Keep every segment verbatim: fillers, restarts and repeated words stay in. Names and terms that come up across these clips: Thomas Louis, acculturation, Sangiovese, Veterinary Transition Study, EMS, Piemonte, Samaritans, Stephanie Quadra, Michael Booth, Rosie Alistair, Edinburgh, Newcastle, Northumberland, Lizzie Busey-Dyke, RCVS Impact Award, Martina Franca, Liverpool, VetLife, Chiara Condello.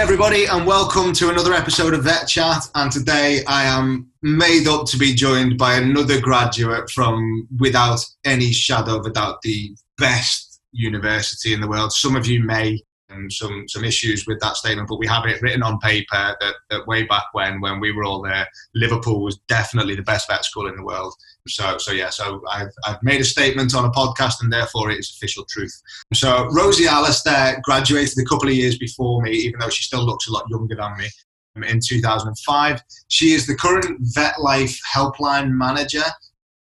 Everybody, and welcome to another episode of Vet Chat. And today I am made up to be joined by another graduate from, without any shadow of a doubt, the best university in the world. Some of you may have some some issues with that statement, but we have it written on paper that, that way back when when we were all there, Liverpool was definitely the best vet school in the world. So so yeah, so I've I've made a statement on a podcast, and therefore it is official truth. So Rosie Alistair graduated a couple of years before me, even though she still looks a lot younger than me, in two thousand five. She is the current VetLife helpline manager,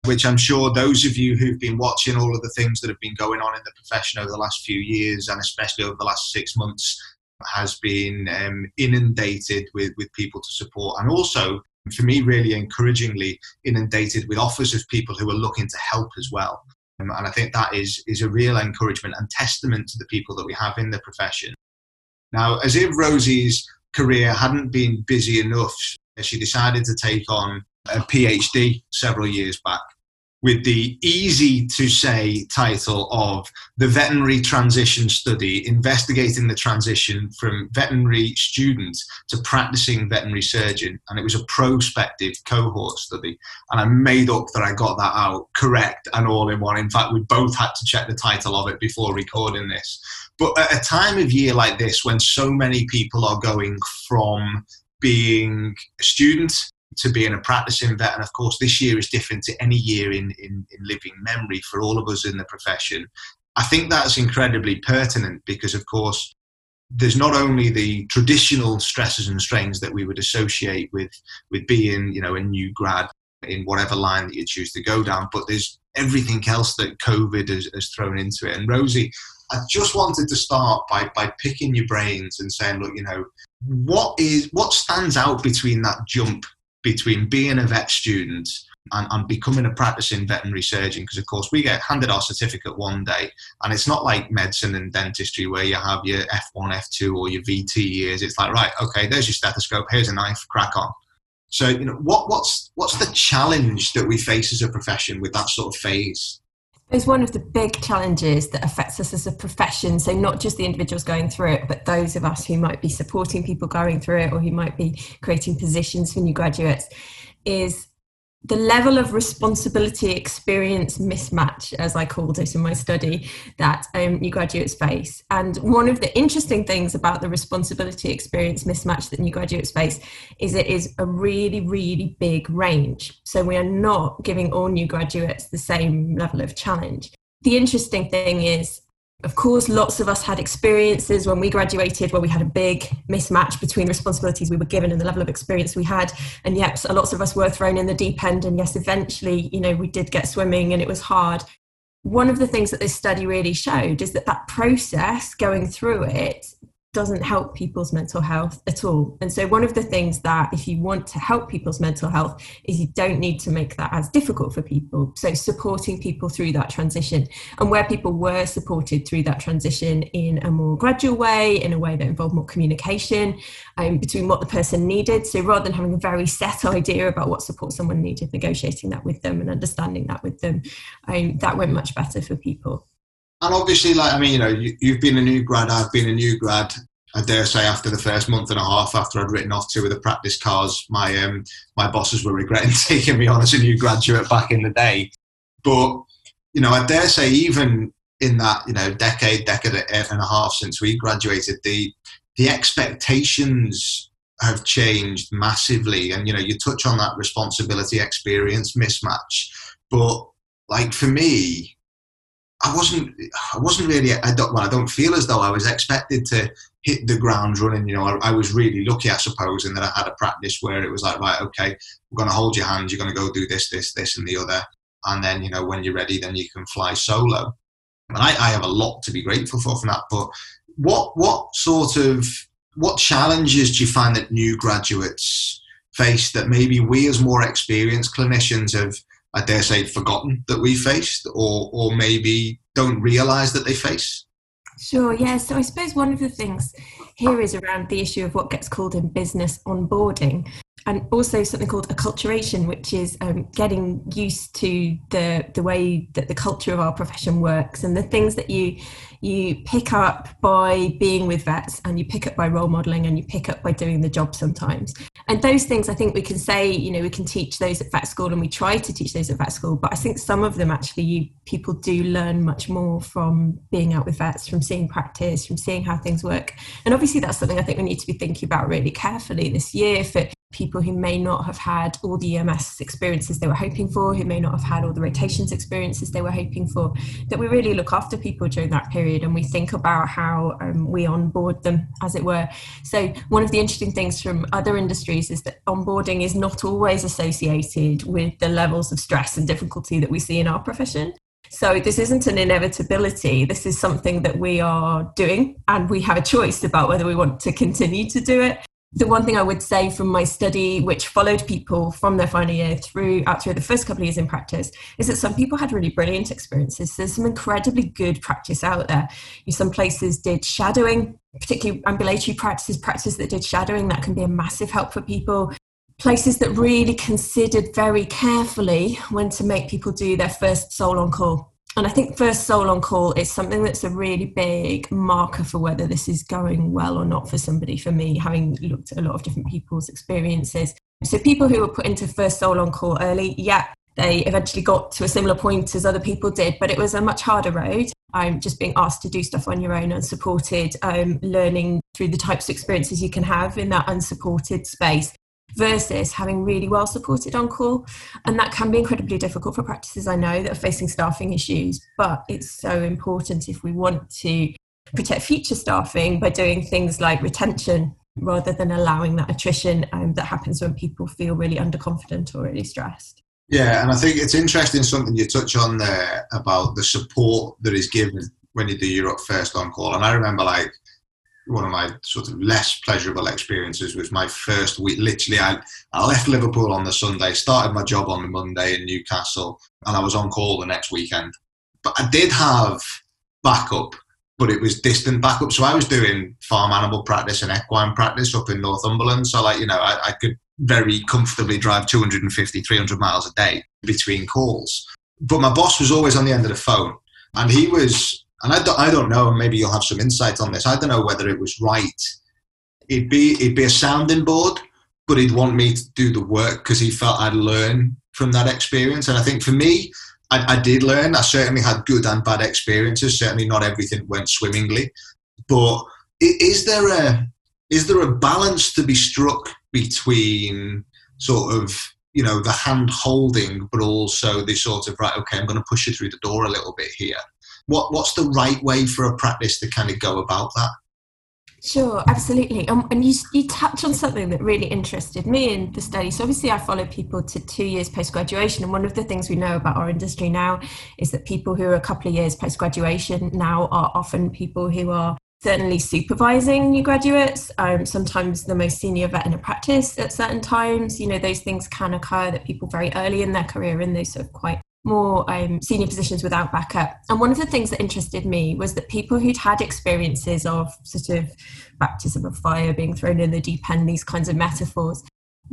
which I'm sure those of you who've been watching all of the things that have been going on in the profession over the last few years, and especially over the last six months, has been um, inundated with, with people to support, and also, for me, really encouragingly inundated with offers of people who are looking to help as well. Um, and I think that is, is a real encouragement and testament to the people that we have in the profession. Now, as if Rosie's career hadn't been busy enough, she decided to take on a PhD several years back with the easy-to-say title of the Veterinary Transition Study, investigating the transition from veterinary student to practicing veterinary surgeon. And it was a prospective cohort study. And I made up that I got that out correct and all in one. In fact, we both had to check the title of it before recording this. But at a time of year like this, when so many people are going from being a student to being a practicing vet, and of course this year is different to any year in, in, in living memory for all of us in the profession, I think that's incredibly pertinent because, of course, there's not only the traditional stresses and strains that we would associate with, with being, you know, a new grad in whatever line that you choose to go down, but there's everything else that COVID has, has thrown into it. And Rosie, I just wanted to start by by picking your brains and saying, look, you know, what is what stands out between that jump between being a vet student and, and becoming a practicing veterinary surgeon? Because, of course, we get handed our certificate one day, and it's not like medicine and dentistry where you have your F one, F two or your V T years. It's like, right, okay, there's your stethoscope, here's a knife, crack on. So, you know, what what's what's the challenge that we face as a profession with that sort of phase? It's one of the big challenges that affects us as a profession. So not just the individuals going through it, but those of us who might be supporting people going through it, or who might be creating positions for new graduates, is the level of responsibility experience mismatch, as I called it in my study, that um, new graduates face. And one of the interesting things about the responsibility experience mismatch that new graduates face is it is a really, really big range. So we are not giving all new graduates the same level of challenge. The interesting thing is, of course, lots of us had experiences when we graduated where we had a big mismatch between responsibilities we were given and the level of experience we had. And yes, lots of us were thrown in the deep end. And yes, eventually, you know, we did get swimming and it was hard. One of the things that this study really showed is that that process going through it doesn't help people's mental health at all. And so one of the things that, if you want to help people's mental health, is you don't need to make that as difficult for people. So supporting people through that transition, and where people were supported through that transition in a more gradual way, in a way that involved more communication um, between what the person needed. So rather than having a very set idea about what support someone needed, negotiating that with them and understanding that with them, um, that went much better for people. And obviously, like, I mean, you know, you, you've been a new grad, I've been a new grad. I dare say after the first month and a half after I'd written off two of the practice cars, my um, my bosses were regretting taking me on as a new graduate back in the day. But, you know, I dare say even in that, you know, decade, decade and a half since we graduated, the the expectations have changed massively. And, you know, you touch on that responsibility experience mismatch. But, like, for me, I wasn't, I wasn't really, I don't, well, I don't feel as though I was expected to hit the ground running. You know, I, I was really lucky, I suppose, in that I had a practice where it was like, right, okay, we're going to hold your hand, you're going to go do this, this, this and the other. And then, you know, when you're ready, then you can fly solo. And I, I have a lot to be grateful for from that. But what, what sort of, what challenges do you find that new graduates face that maybe we as more experienced clinicians have, I dare say, forgotten that we faced, or or maybe don't realise that they face? Sure, yeah. So I suppose one of the things here is around the issue of what gets called in business onboarding, and also something called acculturation, which is um, getting used to the the way that the culture of our profession works and the things that you you pick up by being with vets, and you pick up by role modelling, and you pick up by doing the job sometimes. And those things, I think we can say, you know, we can teach those at vet school, and we try to teach those at vet school, but I think some of them actually you people do learn much more from being out with vets, from seeing practice, from seeing how things work. And obviously that's something I think we need to be thinking about really carefully this year for people who may not have had all the E M S experiences they were hoping for, who may not have had all the rotations experiences they were hoping for, that we really look after people during that period, and we think about how um, we onboard them, as it were. So one of the interesting things from other industries is that onboarding is not always associated with the levels of stress and difficulty that we see in our profession. So this isn't an inevitability. This is something that we are doing, and we have a choice about whether we want to continue to do it. The one thing I would say from my study, which followed people from their final year through out through the first couple of years in practice, is that some people had really brilliant experiences. There's some incredibly good practice out there. Some places did shadowing, particularly ambulatory practices, practices that did shadowing. That can be a massive help for people. Places that really considered very carefully when to make people do their first sole on call. And I think first sole on call is something that's a really big marker for whether this is going well or not for somebody, for me, having looked at a lot of different people's experiences. So people who were put into first sole on call early, yeah, they eventually got to a similar point as other people did, but it was a much harder road. Um, just being asked to do stuff on your own, unsupported, um, learning through the types of experiences you can have in that unsupported space, versus having really well supported on call. And that can be incredibly difficult for practices, I know, that are facing staffing issues, but it's so important if we want to protect future staffing by doing things like retention rather than allowing that attrition um, that happens when people feel really underconfident or really stressed. Yeah, and I think it's interesting something you touch on there about the support that is given when you do your first on call. And I remember, like, one of my sort of less pleasurable experiences was my first week. Literally, I, I left Liverpool on the Sunday, started my job on the Monday in Newcastle, and I was on call the next weekend. But I did have backup, but it was distant backup. So I was doing farm animal practice and equine practice up in Northumberland. So, like, you know, I, I could very comfortably drive two hundred fifty, three hundred miles a day between calls. But my boss was always on the end of the phone, and he was... And I don't, I don't know, and maybe you'll have some insight on this. I don't know whether it was right. It'd be, it'd be a sounding board, but he'd want me to do the work because he felt I'd learn from that experience. And I think for me, I, I did learn. I certainly had good and bad experiences. Certainly not everything went swimmingly. But is there a, is there a balance to be struck between sort of, you know, the hand-holding, but also the sort of, right, okay, I'm going to push you through the door a little bit here? What, what's the right way for a practice to kind of go about that? Sure, absolutely. Um, and you, you touch on something that really interested me in the study. So obviously I follow people to two years post-graduation. And one of the things we know about our industry now is that people who are a couple of years post-graduation now are often people who are certainly supervising new graduates, um, sometimes the most senior vet in a practice at certain times. You know, those things can occur that people very early in their career in those sort of quite more um, senior positions without backup. And one of the things that interested me was that people who'd had experiences of sort of baptism of fire, being thrown in the deep end, these kinds of metaphors,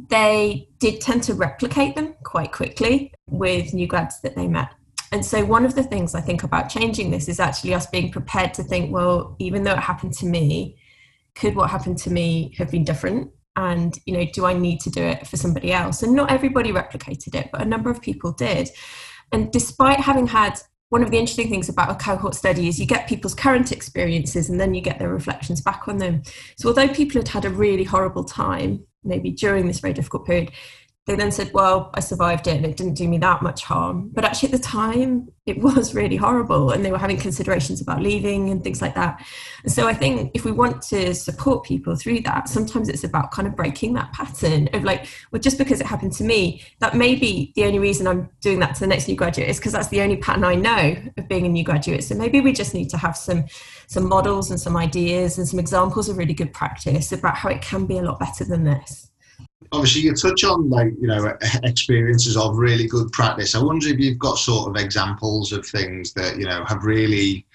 they did tend to replicate them quite quickly with new grads that they met. And so one of the things I think about changing this is actually us being prepared to think, well, even though it happened to me, could what happened to me have been different? And, you know, do I need to do it for somebody else? And not everybody replicated it, but a number of people did. And despite having had, one of the interesting things about a cohort study is you get people's current experiences and then you get their reflections back on them. So although people had had a really horrible time, maybe during this very difficult period, they then said, well, I survived it and it didn't do me that much harm. But actually at the time, it was really horrible, and they were having considerations about leaving and things like that. And so I think if we want to support people through that, sometimes it's about kind of breaking that pattern of like, well, just because it happened to me, that may be the only reason I'm doing that to the next new graduate is because that's the only pattern I know of being a new graduate. So maybe we just need to have some, some models and some ideas and some examples of really good practice about how it can be a lot better than this. Obviously, you touch on, like, you know, experiences of really good practice. I wonder if you've got sort of examples of things that, you know, have really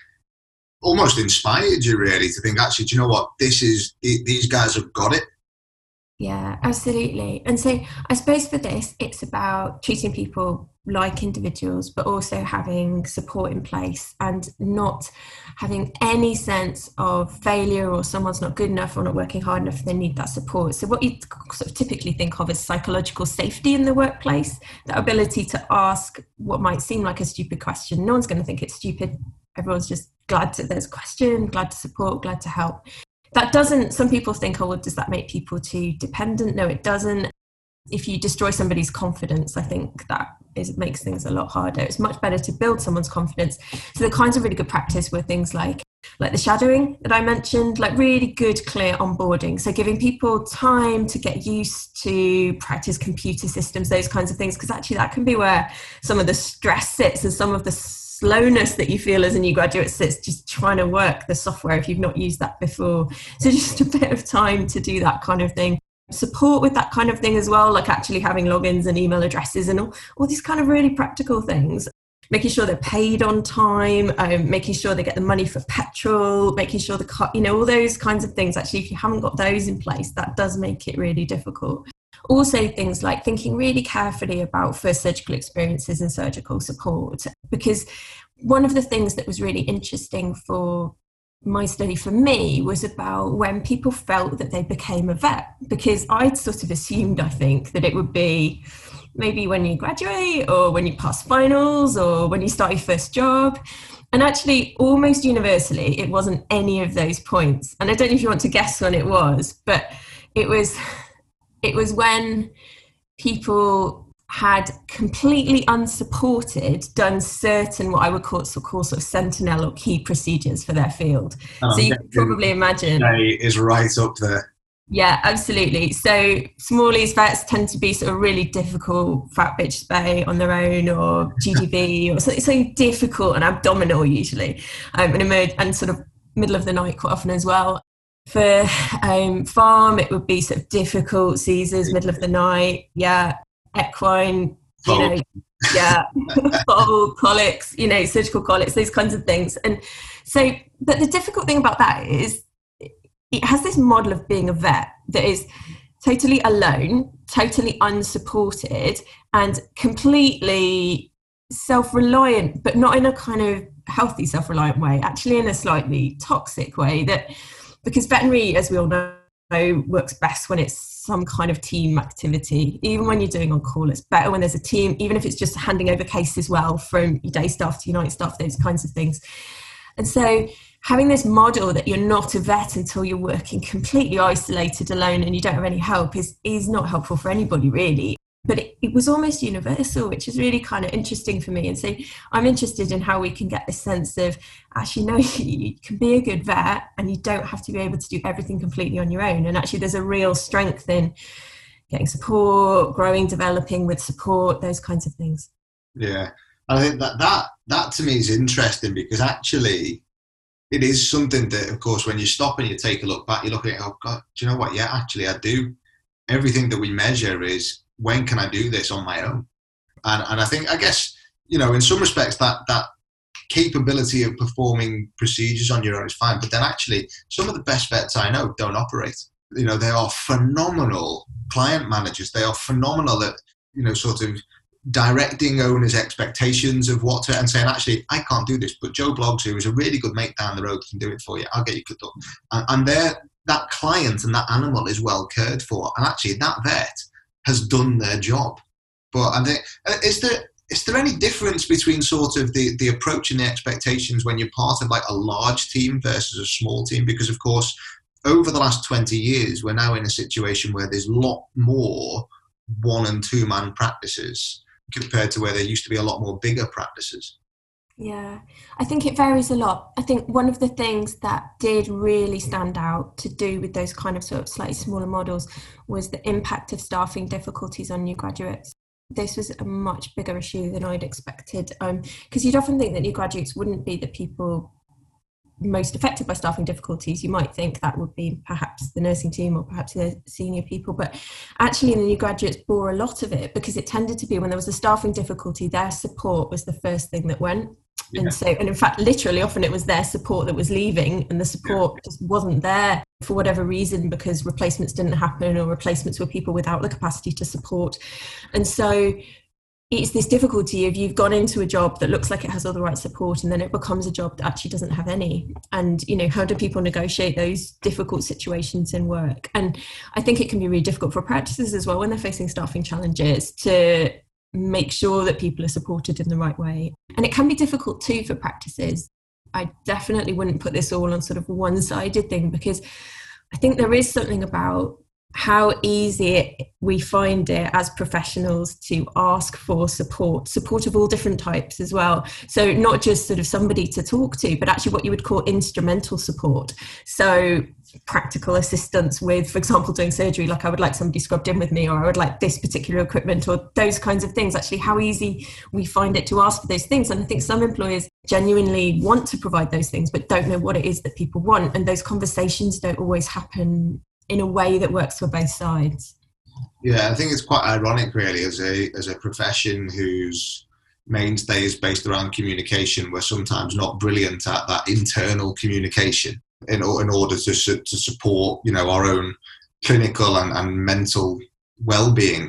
almost inspired you really to think, actually, do you know what, this is, these guys have got it. Yeah, absolutely. And so I suppose for this, it's about treating people like individuals, but also having support in place and not having any sense of failure or someone's not good enough or not working hard enough, they need that support. So what you sort of typically think of as psychological safety in the workplace, the ability to ask what might seem like a stupid question. No one's going to think it's stupid. Everyone's just glad that there's a question, glad to support, glad to help. That doesn't, some people think, oh, well, does that make people too dependent? No, it doesn't. If you destroy somebody's confidence, I think that is, it makes things a lot harder. It's much better to build someone's confidence. So the kinds of really good practice were things like, like the shadowing that I mentioned, like really good, clear onboarding. So giving people time to get used to, practice computer systems, those kinds of things, because actually that can be where some of the stress sits and some of the slowness that you feel as a new graduate sits, just trying to work the software if you've not used that before. So just a bit of time to do that kind of thing. Support with that kind of thing as well, like actually having logins and email addresses and all, all these kind of really practical things. Making sure they're paid on time, um, making sure they get the money for petrol, making sure the car, you know, all those kinds of things. Actually, if you haven't got those in place, that does make it really difficult. Also things like thinking really carefully about first surgical experiences and surgical support, because one of the things that was really interesting for my study for me was about when people felt that they became a vet, because I'd sort of assumed, I think, that it would be maybe when you graduate or when you pass finals or when you start your first job. And actually, almost universally, it wasn't any of those points. And I don't know if you want to guess when it was, but it was... It was when people had completely unsupported done certain what I would call, call sort of sentinel or key procedures for their field. Um, so you can probably imagine. Is right up there. Yeah, absolutely. So Smalley's vets tend to be sort of really difficult fat bitch spay on their own, or G G B, or something, something difficult and abdominal usually, um, and, emerge, and sort of middle of the night quite often as well. For um, farm, it would be sort of difficult Caesars, middle of the night, yeah, equine, you know, yeah, bottle, colics, you know, surgical colics, those kinds of things. And so, but the difficult thing about that is it has this model of being a vet that is totally alone, totally unsupported, and completely self-reliant, but not in a kind of healthy self-reliant way, actually in a slightly toxic way that... Because veterinary, as we all know, works best when it's some kind of team activity. Even when you're doing on call, it's better when there's a team, even if it's just handing over cases well from your day staff to your night staff, those kinds of things. And so having this model that you're not a vet until you're working completely isolated, alone, and you don't have any help is, is not helpful for anybody, really. But it, it was almost universal, which is really kind of interesting for me. And so I'm interested in how we can get this sense of, actually, no, you can be a good vet and you don't have to be able to do everything completely on your own. And actually, there's a real strength in getting support, growing, developing with support, those kinds of things. Yeah. I think that that, that to me is interesting, because actually it is something that, of course, when you stop and you take a look back, you look at it, oh, God, do you know what? Yeah, actually, I do. Everything that we measure is, when can I do this on my own? And and I think, I guess, you know, in some respects that, that capability of performing procedures on your own is fine. But then actually, some of the best vets I know don't operate. You know, they are phenomenal client managers. They are phenomenal at, you know, sort of directing owners' expectations of what to, and saying, actually, I can't do this, but Joe Bloggs, who is a really good mate down the road, can do it for you. I'll get you clipped up. And, and they're, that client and that animal is well cared for. And actually, that vet has done their job. But and they, is there is there any difference between sort of the, the approach and the expectations when you're part of like a large team versus a small team? Because of course, over the last twenty years, we're now in a situation where there's a lot more one and two man practices compared to where there used to be a lot more bigger practices. Yeah, I think it varies a lot. I think one of the things that did really stand out to do with those kind of sort of slightly smaller models was the impact of staffing difficulties on new graduates. This was a much bigger issue than I'd expected, um, because you'd often think that new graduates wouldn't be the people most affected by staffing difficulties. You might think that would be perhaps the nursing team or perhaps the senior people, but actually the new graduates bore a lot of it, because it tended to be when there was a staffing difficulty, their support was the first thing that went. Yeah. And so, and in fact, literally often it was their support that was leaving, and the support yeah. just wasn't there for whatever reason, because replacements didn't happen, or replacements were people without the capacity to support. And so it's this difficulty of, you've gone into a job that looks like it has all the right support, and then it becomes a job that actually doesn't have any. And, you know, how do people negotiate those difficult situations in work? And I think it can be really difficult for practices as well when they're facing staffing challenges to make sure that people are supported in the right way. And it can be difficult too for practices. I definitely wouldn't put this all on sort of one-sided thing, because I think there is something about how easy it, we find it as professionals to ask for support, support of all different types as well. So not just sort of somebody to talk to, but actually what you would call instrumental support. So practical assistance with, for example, doing surgery, like I would like somebody scrubbed in with me, or I would like this particular equipment, or those kinds of things. Actually, how easy we find it to ask for those things. And I think some employers genuinely want to provide those things, but don't know what it is that people want. And those conversations don't always happen in a way that works for both sides. Yeah, I think it's quite ironic, really, as a as a profession whose mainstay is based around communication. We're sometimes not brilliant at that internal communication in, in order to to support, you know, our own clinical and, and mental well-being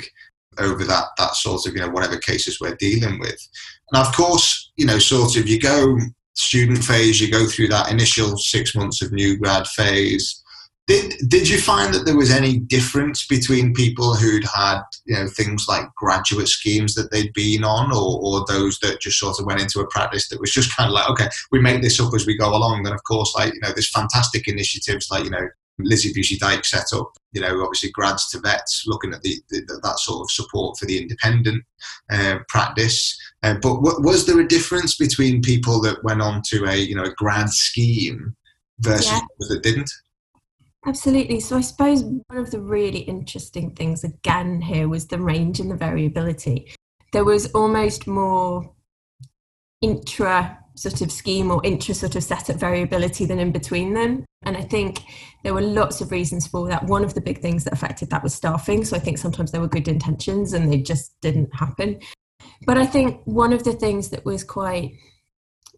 over that that sort of, you know, whatever cases we're dealing with. And of course, you know, sort of you go student phase, you go through that initial six months of new grad phase. Did did you find that there was any difference between people who'd had, you know, things like graduate schemes that they'd been on, or, or those that just sort of went into a practice that was just kind of like, okay, we make this up as we go along? And of course, like, you know, there's fantastic initiatives like, you know, Lizzie Busey-Dyke set up, you know, obviously grads to vets, looking at the, the that sort of support for the independent uh, practice. Uh, but w- was there a difference between people that went on to a, you know, a grad scheme versus yeah. those that didn't? Absolutely. So I suppose one of the really interesting things again here was the range and the variability. There was almost more intra sort of scheme or intra sort of setup variability than in between them. And I think there were lots of reasons for that. One of the big things that affected that was staffing. So I think sometimes there were good intentions and they just didn't happen. But I think one of the things that was quite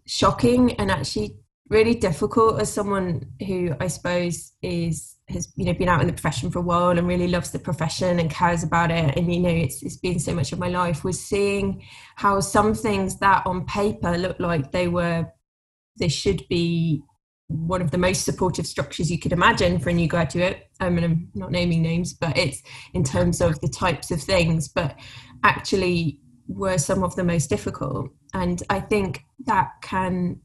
shocking and actually really difficult, as someone who I suppose is has you know been out in the profession for a while and really loves the profession and cares about it, and you know it's it's been so much of my life, was seeing how some things that on paper looked like they were they should be one of the most supportive structures you could imagine for a new graduate. I mean, I'm not naming names, but it's in terms of the types of things, but actually were some of the most difficult. And I think that can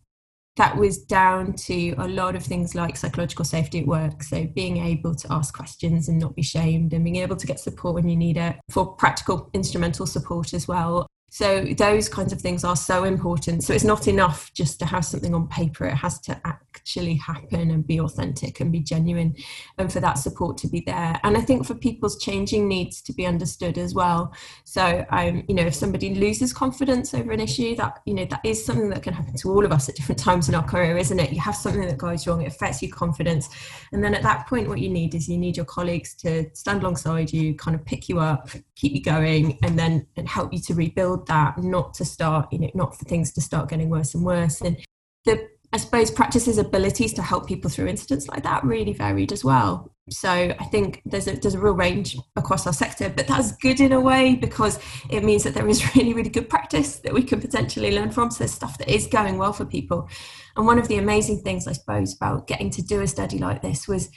That was down to a lot of things like psychological safety at work. So being able to ask questions and not be shamed, and being able to get support when you need it, for practical instrumental support as well. So those kinds of things are so important. So it's not enough just to have something on paper. It has to actually happen and be authentic and be genuine, and for that support to be there. And I think for people's changing needs to be understood as well. So, um, you know, if somebody loses confidence over an issue, that, you know, that is something that can happen to all of us at different times in our career, isn't it? You have something that goes wrong, it affects your confidence. And then at that point, what you need is you need your colleagues to stand alongside you, kind of pick you up, keep you going, and then and help you to rebuild that, not to start, you know, not for things to start getting worse and worse. And the, I suppose, practices' abilities to help people through incidents like that really varied as well. So I think there's a there's a real range across our sector, but that's good in a way, because it means that there is really, really good practice that we can potentially learn from. So there's stuff that is going well for people. And one of the amazing things, I suppose, about getting to do a study like this was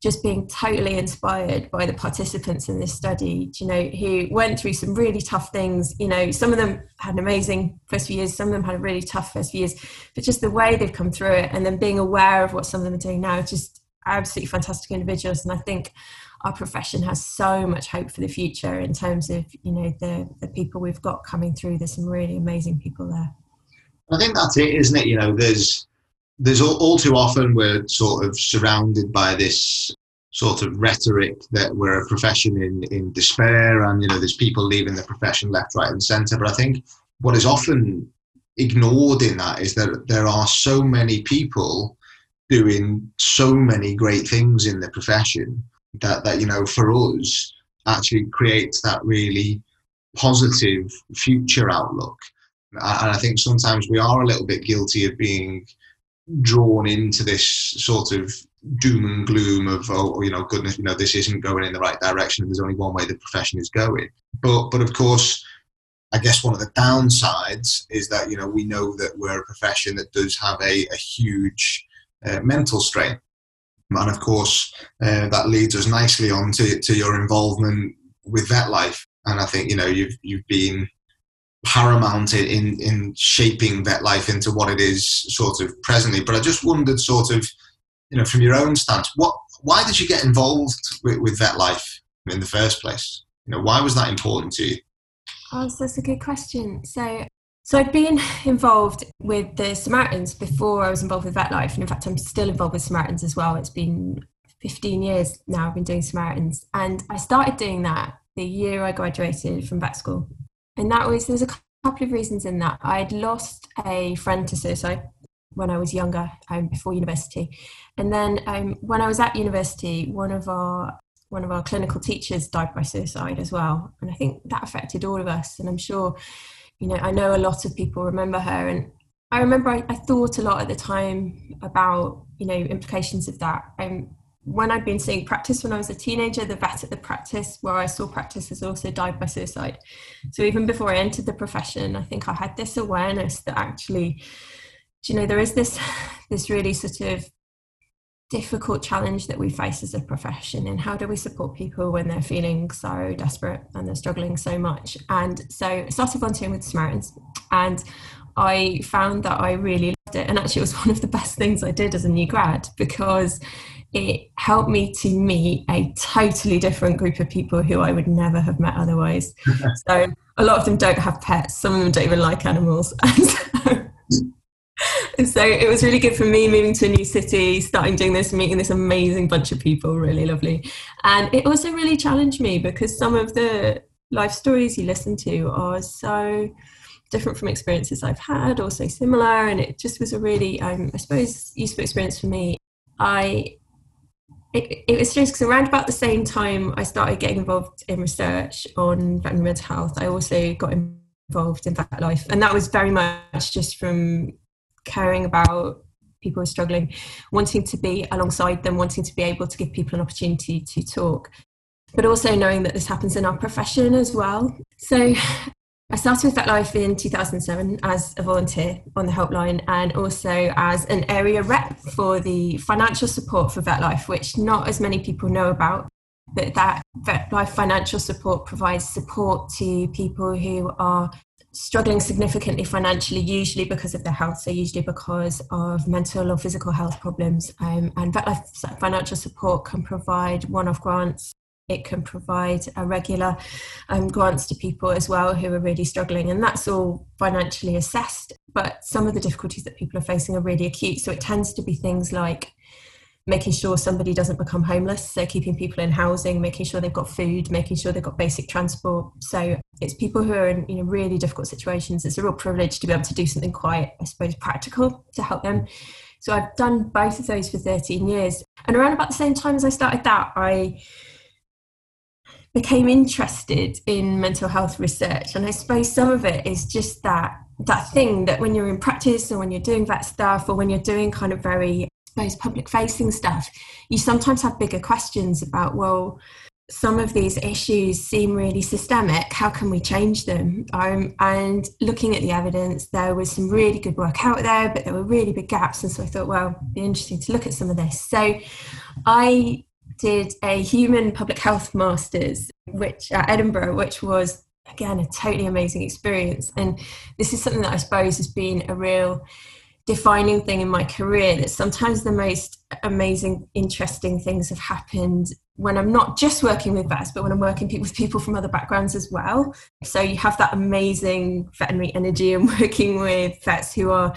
just being totally inspired by the participants in this study, you know, who went through some really tough things. You know, some of them had an amazing first few years, some of them had a really tough first few years, but just the way they've come through it, and then being aware of what some of them are doing now, just absolutely fantastic individuals. And I think our profession has so much hope for the future in terms of, you know, the, the people we've got coming through. There's some really amazing people there. I think that's it, isn't it? You know, there's, There's all, all too often we're sort of surrounded by this sort of rhetoric that we're a profession in, in despair, and, you know, there's people leaving the profession left, right and centre. But I think what is often ignored in that is that there are so many people doing so many great things in the profession that, that you know, for us actually creates that really positive future outlook. And I think sometimes we are a little bit guilty of being drawn into this sort of doom and gloom of, oh, you know, goodness, you know, this isn't going in the right direction. There's only one way the profession is going. But, but of course, I guess one of the downsides is that, you know, we know that we're a profession that does have a, a huge uh, mental strain. And of course, uh, that leads us nicely on to, to your involvement with VetLife. And I think, you know, you've you've been paramount in, in shaping VetLife into what it is sort of presently. But I just wondered sort of, you know, from your own stance, what, why did you get involved with, with VetLife in the first place? You know, why was that important to you? Oh, so that's a good question. So, so I'd been involved with the Samaritans before I was involved with VetLife. And in fact, I'm still involved with Samaritans as well. It's been fifteen years now I've been doing Samaritans. And I started doing that the year I graduated from vet school. And that was, there's a couple of reasons in that. I'd lost a friend to suicide when I was younger, um, before university. And then um, when I was at university, one of our one of our clinical teachers died by suicide as well. And I think that affected all of us. And I'm sure, you know, I know a lot of people remember her. And I remember I, I thought a lot at the time about, you know, implications of that. Um, when I'd been seeing practice when I was a teenager, the vet at the practice where I saw practice has also died by suicide. So even before I entered the profession, I think I had this awareness that actually, you know, there is this, this really sort of difficult challenge that we face as a profession, and how do we support people when they're feeling so desperate and they're struggling so much. And so I started volunteering with Samaritans, and I found that I really loved it. And actually it was one of the best things I did as a new grad, because it helped me to meet a totally different group of people who I would never have met otherwise. So a lot of them don't have pets, some of them don't even like animals. And so, And so it was really good for me, moving to a new city, starting doing this, meeting this amazing bunch of people, really lovely. And it also really challenged me, because some of the life stories you listen to are so different from experiences I've had, or so similar. And it just was a really, um, I suppose, useful experience for me. I it, it was strange, because around about the same time I started getting involved in research on veterinary mental health, I also got involved in VetLife. And that was very much just from caring about people who are struggling, wanting to be alongside them, wanting to be able to give people an opportunity to talk, but also knowing that this happens in our profession as well. So I started with VetLife in two thousand seven as a volunteer on the helpline, and also as an area rep for the financial support for VetLife, which not as many people know about. But that VetLife financial support provides support to people who are struggling significantly financially, usually because of their health, so usually because of mental or physical health problems. Um, and VetLife financial support can provide one-off grants. It can provide a regular um, grants to people as well who are really struggling, and that's all financially assessed. But some of the difficulties that people are facing are really acute, so it tends to be things like making sure somebody doesn't become homeless, so keeping people in housing, making sure they've got food, making sure they've got basic transport. So it's people who are in, you know, really difficult situations. It's a real privilege to be able to do something quite, I suppose, practical to help them. So I've done both of those for thirteen years. And around about the same time as I started that, I became interested in mental health research. And I suppose some of it is just that, that thing that when you're in practice, or when you're doing vet stuff, or when you're doing kind of very public facing stuff, you sometimes have bigger questions about, well, some of these issues seem really systemic, how can we change them? Um, and looking at the evidence, there was some really good work out there, but there were really big gaps. And so I thought, well, it'd be interesting to look at some of this. So I did a human public health master's, which at Edinburgh, which was, again, a totally amazing experience. And this is something that I suppose has been a real defining thing in my career, that sometimes the most amazing, interesting things have happened when I'm not just working with vets, but when I'm working with people from other backgrounds as well. So you have that amazing veterinary energy and working with vets who are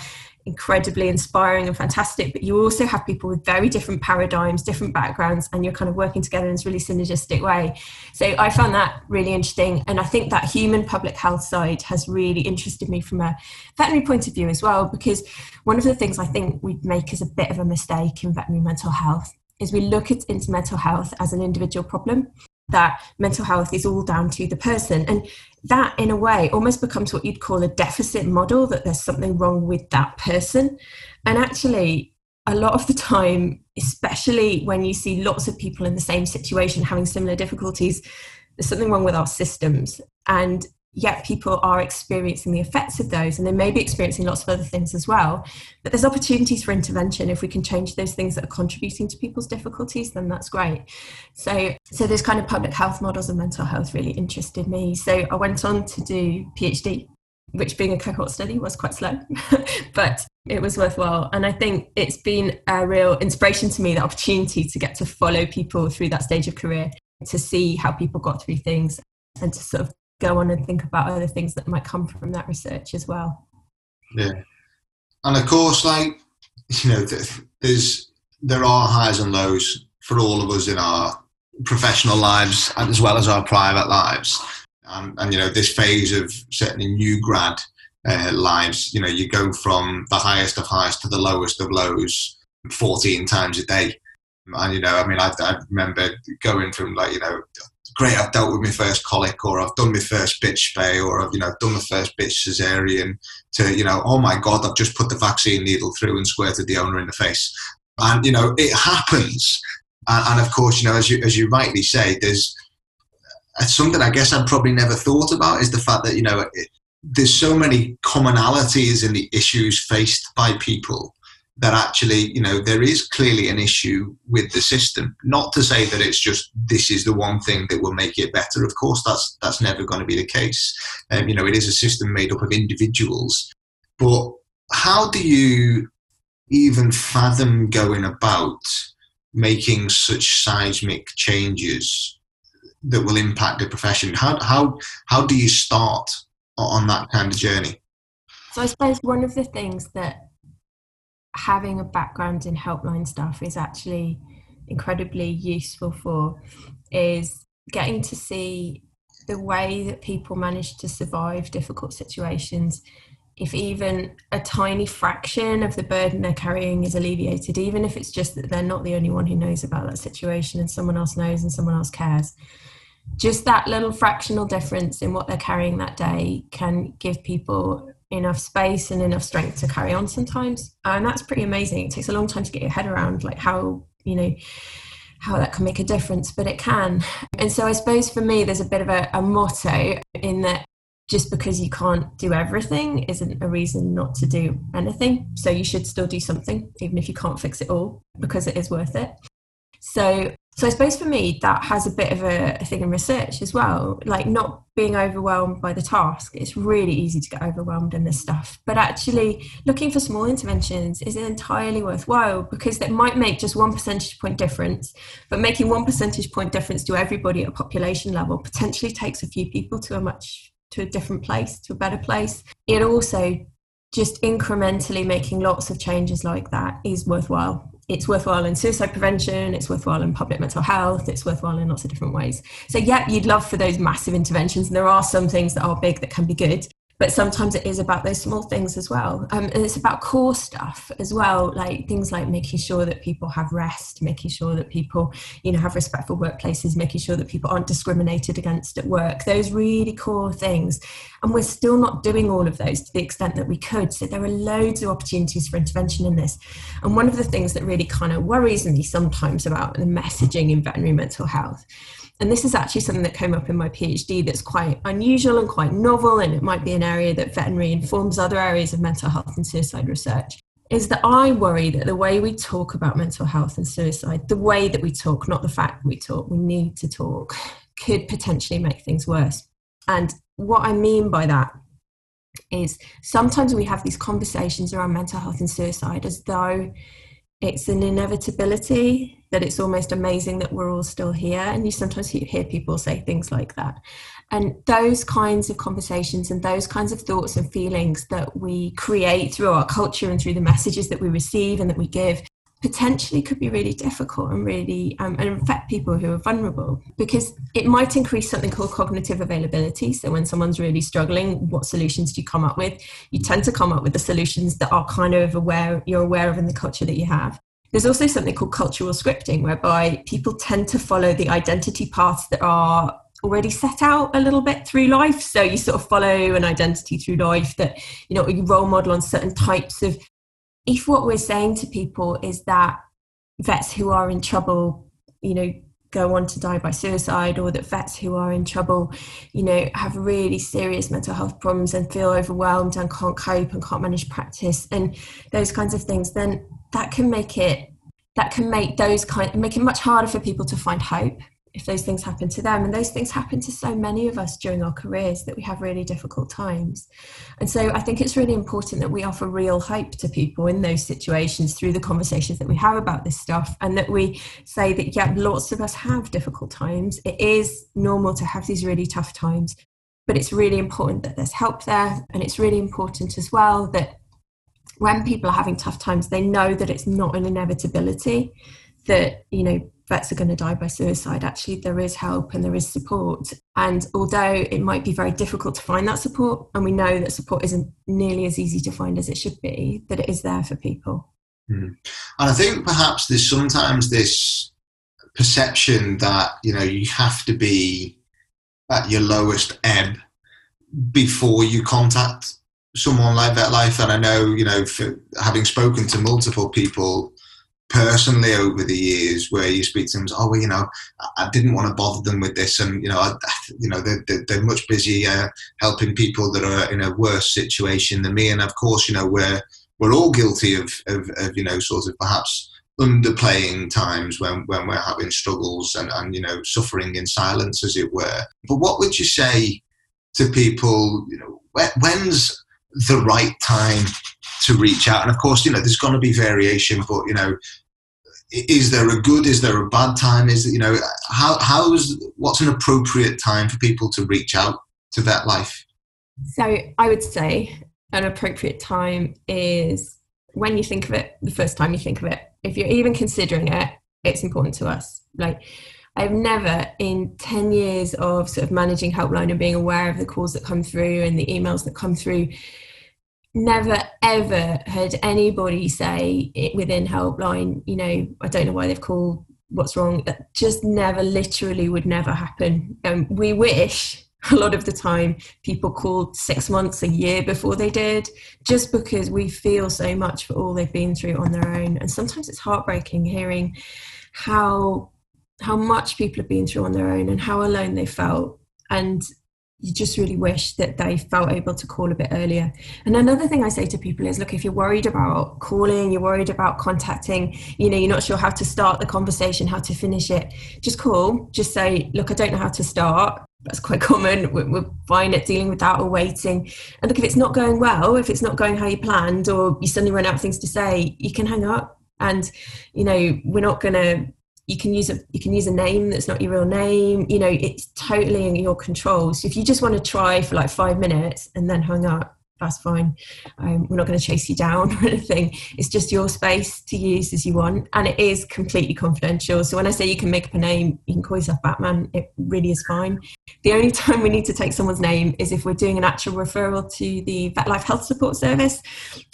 incredibly inspiring and fantastic, but you also have people with very different paradigms, different backgrounds, and you're kind of working together in this really synergistic way. So I found that really interesting, and I think that human public health side has really interested me from a veterinary point of view as well, because one of the things I think we make as a bit of a mistake in veterinary mental health is we look at into mental health as an individual problem. that mental health is all down to the person. And that, in a way, almost becomes what you'd call a deficit model, that there's something wrong with that person. And actually, a lot of the time, especially when you see lots of people in the same situation having similar difficulties, there's something wrong with our systems. And yet people are experiencing the effects of those, and they may be experiencing lots of other things as well. But there's opportunities for intervention. If we can change those things that are contributing to people's difficulties, then that's great. So, so those kind of public health models of mental health really interested me. So I went on to do PhD, which being a cohort study was quite slow, but it was worthwhile. And I think it's been a real inspiration to me, the opportunity to get to follow people through that stage of career, to see how people got through things, and to sort of go on and think about other things that might come from that research as well. Yeah. And of course, like, you know, there's, there are highs and lows for all of us in our professional lives as well as our private lives. And, and you know, this phase of certainly new grad uh, lives, you know, you go from the highest of highs to the lowest of lows fourteen times a day. And, you know, I mean, I, I remember going from, like, you know, great, I've dealt with my first colic, or I've done my first bitch spay, or I've, you know, I've done my first bitch cesarean, to, you know, oh my God, I've just put the vaccine needle through and squirted the owner in the face. And, you know, it happens. And, and of course, you know, as you, as you rightly say, there's something I guess I'd probably never thought about, is the fact that, you know, it, there's so many commonalities in the issues faced by people, that actually, you know, there is clearly an issue with the system. Not to say that it's just, this is the one thing that will make it better. Of course, that's that's never going to be the case. Um, you know, it is a system made up of individuals. But how do you even fathom going about making such seismic changes that will impact the profession? How how how do you start on that kind of journey? So I suppose one of the things that having a background in helpline stuff is actually incredibly useful for is getting to see the way that people manage to survive difficult situations. If even a tiny fraction of the burden they're carrying is alleviated, even if it's just that they're not the only one who knows about that situation and someone else knows and someone else cares, just that little fractional difference in what they're carrying that day can give people enough space and enough strength to carry on sometimes. And that's pretty amazing. It takes a long time to get your head around, like, how, you know, how that can make a difference, but it can. And so I suppose for me, there's a bit of a, a motto in that just because you can't do everything isn't a reason not to do anything. So you should still do something, even if you can't fix it all, because it is worth it. So, so I suppose for me, that has a bit of a, a thing in research as well, like not being overwhelmed by the task. It's really easy to get overwhelmed in this stuff, but actually looking for small interventions is entirely worthwhile, because that might make just one percentage point difference, but making one percentage point difference to everybody at a population level potentially takes a few people to a much, to a different place, to a better place. It also just incrementally making lots of changes like that is worthwhile. It's worthwhile in suicide prevention, it's worthwhile in public mental health, it's worthwhile in lots of different ways. So yeah, you'd love for those massive interventions, and there are some things that are big that can be good, but sometimes it is about those small things as well. Um, and it's about core stuff as well, like things like making sure that people have rest, making sure that people, you know, have respectful workplaces, making sure that people aren't discriminated against at work, those really core things. And we're still not doing all of those to the extent that we could. So there are loads of opportunities for intervention in this. And one of the things that really kind of worries me sometimes about the messaging in veterinary mental health, and this is actually something that came up in my PhD that's quite unusual and quite novel, and it might be an area that veterinary informs other areas of mental health and suicide research, is that I worry that the way we talk about mental health and suicide, the way that we talk, not the fact that we talk, we need to talk, could potentially make things worse. And what I mean by that is sometimes we have these conversations around mental health and suicide as though it's an inevitability, that it's almost amazing that we're all still here. And you sometimes hear people say things like that. And those kinds of conversations and those kinds of thoughts and feelings that we create through our culture and through the messages that we receive and that we give potentially could be really difficult and really um, and affect people who are vulnerable, because it might increase something called cognitive availability. So when someone's really struggling, what solutions do you come up with? You tend to come up with the solutions that are kind of aware, you're aware of in the culture that you have. There's also something called cultural scripting, whereby people tend to follow the identity paths that are already set out a little bit through life. So you sort of follow an identity through life that, you know, you role model on certain types of. If what we're saying to people is that vets who are in trouble, you know, go on to die by suicide, or that vets who are in trouble, you know, have really serious mental health problems and feel overwhelmed and can't cope and can't manage practice and those kinds of things, then that can make it, that can make those kind, make it much harder for people to find hope if those things happen to them. And those things happen to so many of us during our careers, that we have really difficult times. And so I think it's really important that we offer real hope to people in those situations through the conversations that we have about this stuff, and that we say that, yeah, lots of us have difficult times. It is normal to have these really tough times, but it's really important that there's help there. And it's really important as well that when people are having tough times, they know that it's not an inevitability that, you know, vets are going to die by suicide. Actually, there is help and there is support. And although it might be very difficult to find that support, and we know that support isn't nearly as easy to find as it should be, that it is there for people. Mm. And I think perhaps there's sometimes this perception that, you know, you have to be at your lowest ebb before you contact someone like VetLife. And I know, you know, for having spoken to multiple people personally over the years, where you speak to them, oh, well, you know, I didn't want to bother them with this, and you know, I, you know, they're, they're, they're much busy uh, helping people that are in a worse situation than me. And of course, you know, we're we're all guilty of, of, of you know, sort of perhaps underplaying times when when we're having struggles and and you know, suffering in silence, as it were. But what would you say to people? You know, when's the right time to reach out? And of course, you know, there's going to be variation, but you know, is there a good, is there a bad time? Is, you know, how, how is, what's an appropriate time for people to reach out to VetLife? So I would say an appropriate time is when you think of it, the first time you think of it. If you're even considering it, it's important to us. Like, I've never in ten years of sort of managing Helpline and being aware of the calls that come through and the emails that come through, never ever heard anybody say it within Helpline, you know, I don't know why they've called, what's wrong. That just never, literally would never happen. Um, we wish a lot of the time people called six months, a year before they did, just because we feel so much for all they've been through on their own. And sometimes it's heartbreaking hearing how how much people have been through on their own and how alone they felt. And you just really wish that they felt able to call a bit earlier. And another thing I say to people is, look, if you're worried about calling, you're worried about contacting, you know, you're not sure how to start the conversation, how to finish it, just call. Just say, look, I don't know how to start. That's quite common. We're fine at dealing with that, or waiting. And look, if it's not going well, if it's not going how you planned, or you suddenly run out of things to say, you can hang up. And, you know, we're not going to, You can use a you can use a name that's not your real name. You know, it's totally in your control. So if you just want to try for like five minutes and then hang up, that's fine. Um, we're not going to chase you down or anything. It's just your space to use as you want, and it is completely confidential. So when I say you can make up a name, you can call yourself Batman. It really is fine. The only time we need to take someone's name is if we're doing an actual referral to the VetLife Health Support Service,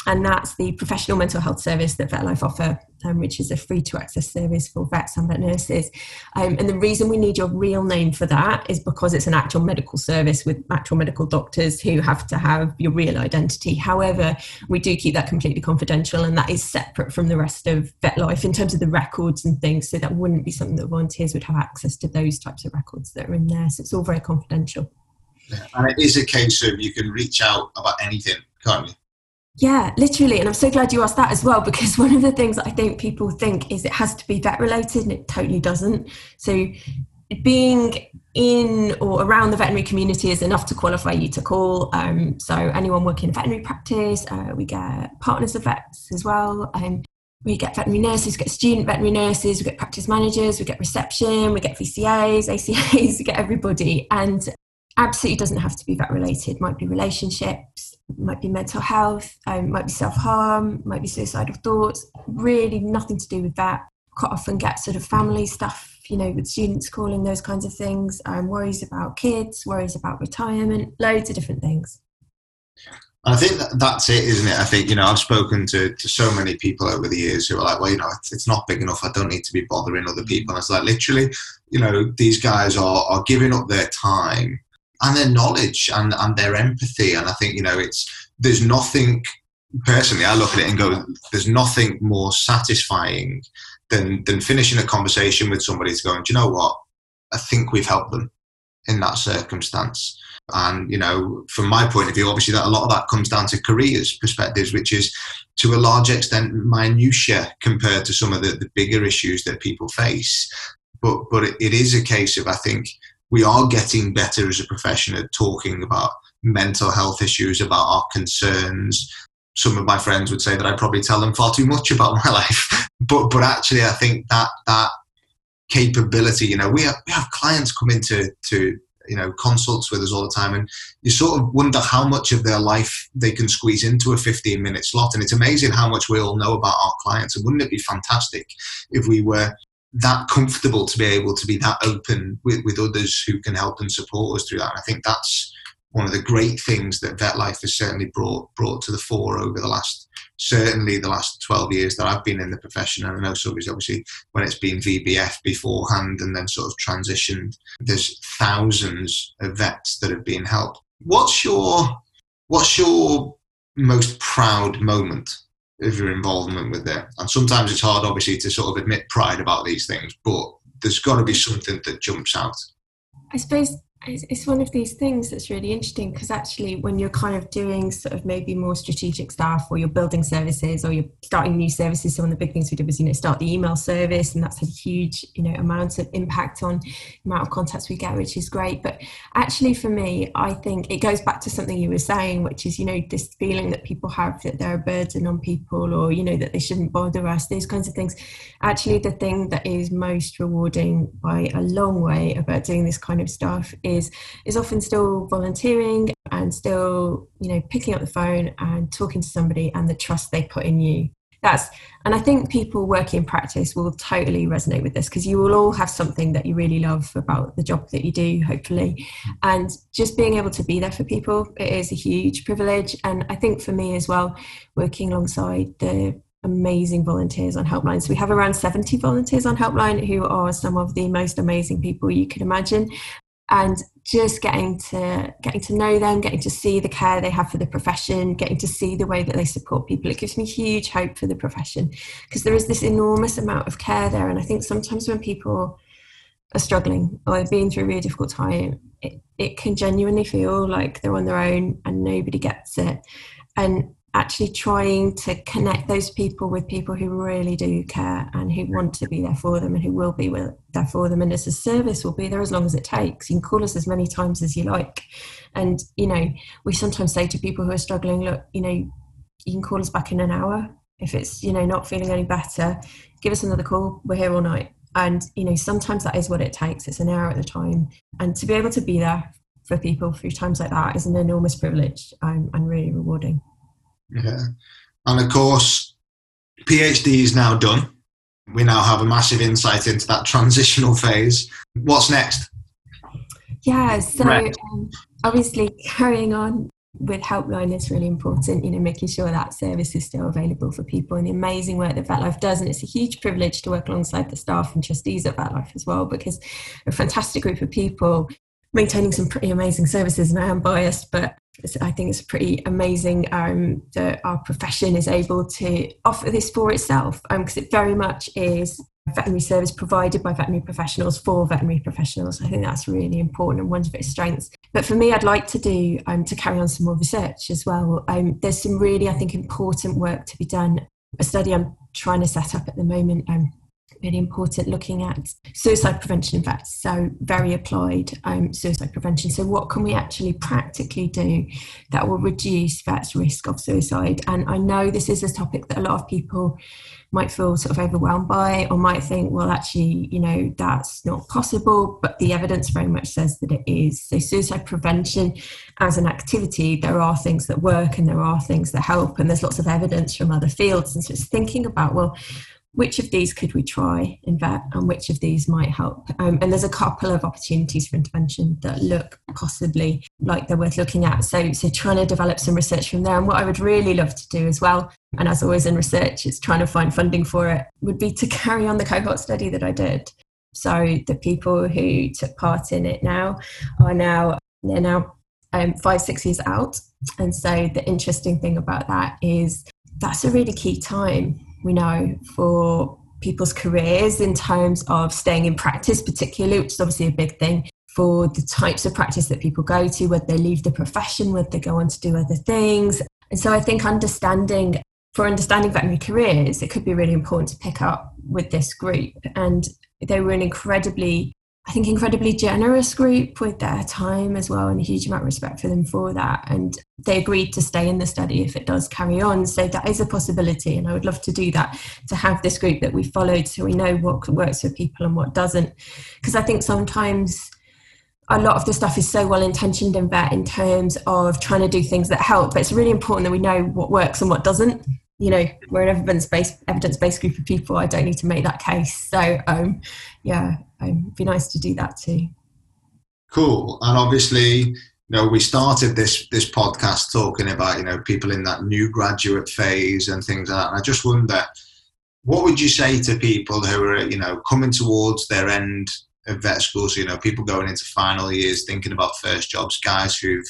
and that's the professional mental health service that VetLife offer, um, which is a free-to-access service for vets and vet nurses. Um, and the reason we need your real name for that is because it's an actual medical service with actual medical doctors who have to have your real identity. However, we do keep that completely confidential, and that is separate from the rest of VetLife in terms of the records and things. So that wouldn't be something that volunteers would have access to, those types of records that are in there. So it's all very confidential. Yeah, and it is a case of you can reach out about anything, can't you? Yeah, literally. And I'm so glad you asked that as well, because one of the things that I think people think is it has to be vet related, and it totally doesn't. So being in or around the veterinary community is enough to qualify you to call. Um, so anyone working in veterinary practice, uh, we get partners of vets as well. Um, We get veterinary nurses, we get student veterinary nurses, we get practice managers, we get reception, we get V C As, A C As, we get everybody. And absolutely doesn't have to be vet related. Might be relationships, might be mental health, um, might be self-harm, might be suicidal thoughts. Really nothing to do with that. Quite often get sort of family stuff, you know, with students calling, those kinds of things. Um, worries about kids, worries about retirement, loads of different things. I think that, that's it, isn't it? I think, you know, I've spoken to, to so many people over the years who are like, well, you know, it's, it's not big enough. I don't need to be bothering other people. And it's like, literally, you know, these guys are, are giving up their time and their knowledge and, and their empathy. And I think, you know, it's, there's nothing, personally, I look at it and go, there's nothing more satisfying than, than finishing a conversation with somebody who's going, do you know what? I think we've helped them in that circumstance. And, you know, from my point of view, obviously that a lot of that comes down to careers perspectives, which is to a large extent minutiae compared to some of the, the bigger issues that people face. But but it is a case of, I think, we are getting better as a profession at talking about mental health issues, about our concerns. Some of my friends would say that I probably tell them far too much about my life. But but actually, I think that that capability, you know, we have, we have clients come into to, you know, consults with us all the time, and you sort of wonder how much of their life they can squeeze into a fifteen minute slot. And it's amazing how much we all know about our clients. And wouldn't it be fantastic if we were that comfortable to be able to be that open with, with others who can help and support us through that? And I think that's one of the great things that VetLife has certainly brought brought to the fore over the last, certainly the last twelve years that I've been in the profession. And I know somebody's obviously, when it's been V B F beforehand and then sort of transitioned, there's thousands of vets that have been helped. What's your, what's your most proud moment of your involvement with it? And sometimes it's hard, obviously, to sort of admit pride about these things, but there's got to be something that jumps out. I suppose it's one of these things that's really interesting, because actually when you're kind of doing sort of maybe more strategic stuff, or you're building services, or you're starting new services, so one of the big things we did was, you know, start the email service, and that's a huge, you know, amount of impact on the amount of contacts we get, which is great. But actually for me, I think it goes back to something you were saying, which is, you know, this feeling that people have that they're a burden on people, or, you know, that they shouldn't bother us, those kinds of things. Actually, the thing that is most rewarding by a long way about doing this kind of stuff is Is, is often still volunteering and still, you know, picking up the phone and talking to somebody, and the trust they put in you. That's, and I think people working in practice will totally resonate with this, because you will all have something that you really love about the job that you do, hopefully. And just being able to be there for people, it is a huge privilege. And I think for me as well, working alongside the amazing volunteers on helpline. So we have around seventy volunteers on helpline, who are some of the most amazing people you can imagine. And just getting to getting to know them, getting to see the care they have for the profession, getting to see the way that they support people, it gives me huge hope for the profession, because there is this enormous amount of care there. And I think sometimes when people are struggling or they've been through a really difficult time, it, it can genuinely feel like they're on their own and nobody gets it. And actually trying to connect those people with people who really do care and who want to be there for them and who will be there for them, and as a service will be there as long as it takes. You can call us as many times as you like, and, you know, we sometimes say to people who are struggling, look, you know, you can call us back in an hour if it's, you know, not feeling any better, give us another call, we're here all night. And, you know, sometimes that is what it takes, it's an hour at a time. And to be able to be there for people through times like that is an enormous privilege um, and really rewarding. Yeah, and of course, PhD is now done. We now have a massive insight into that transitional phase. What's next? Yeah, so um, obviously carrying on with helpline is really important, you know, making sure that service is still available for people, and the amazing work that VetLife does. And it's a huge privilege to work alongside the staff and trustees at VetLife as well, because a fantastic group of people maintaining some pretty amazing services. And I am biased, but I think it's pretty amazing um, that our profession is able to offer this for itself, because um, it very much is veterinary service provided by veterinary professionals for veterinary professionals. I think that's really important and one of its strengths. But for me, I'd like to do um, to carry on some more research as well. Um, there's some really, I think, important work to be done. A study I'm trying to set up at the moment, um, really important, looking at suicide prevention in vets, so very applied um, suicide prevention. So what can we actually practically do that will reduce vets' risk of suicide? And I know this is a topic that a lot of people might feel sort of overwhelmed by, or might think, well, actually, you know, that's not possible, but the evidence very much says that it is. So suicide prevention as an activity, there are things that work and there are things that help, and there's lots of evidence from other fields. And so it's thinking about, well, which of these could we try in vet and which of these might help? Um, and there's a couple of opportunities for intervention that look possibly like they're worth looking at. So, so trying to develop some research from there. And what I would really love to do as well, and as always in research, it's trying to find funding for it, would be to carry on the cohort study that I did. So the people who took part in it now are now, they're now um, five, six years out. And so the interesting thing about that is that's a really key time, we know, for people's careers in terms of staying in practice particularly, which is obviously a big thing for the types of practice that people go to, whether they leave the profession, whether they go on to do other things. And so I think understanding, for understanding veterinary careers, it could be really important to pick up with this group. And they were an incredibly, I think, incredibly generous group with their time as well, and a huge amount of respect for them for that. And they agreed to stay in the study if it does carry on. So that is a possibility, and I would love to do that, to have this group that we followed so we know what works for people and what doesn't. Because I think sometimes a lot of the stuff is so well-intentioned in vet in terms of trying to do things that help, but it's really important that we know what works and what doesn't. You know, we're an evidence-based evidence-based group of people. I don't need to make that case. So, um, yeah, it'd be nice to do that too. Cool. And obviously, you know, we started this this podcast talking about, you know, people in that new graduate phase and things like that. And I just wonder, what would you say to people who are, you know, coming towards their end of vet school? So, you know, people going into final years, thinking about first jobs, guys who've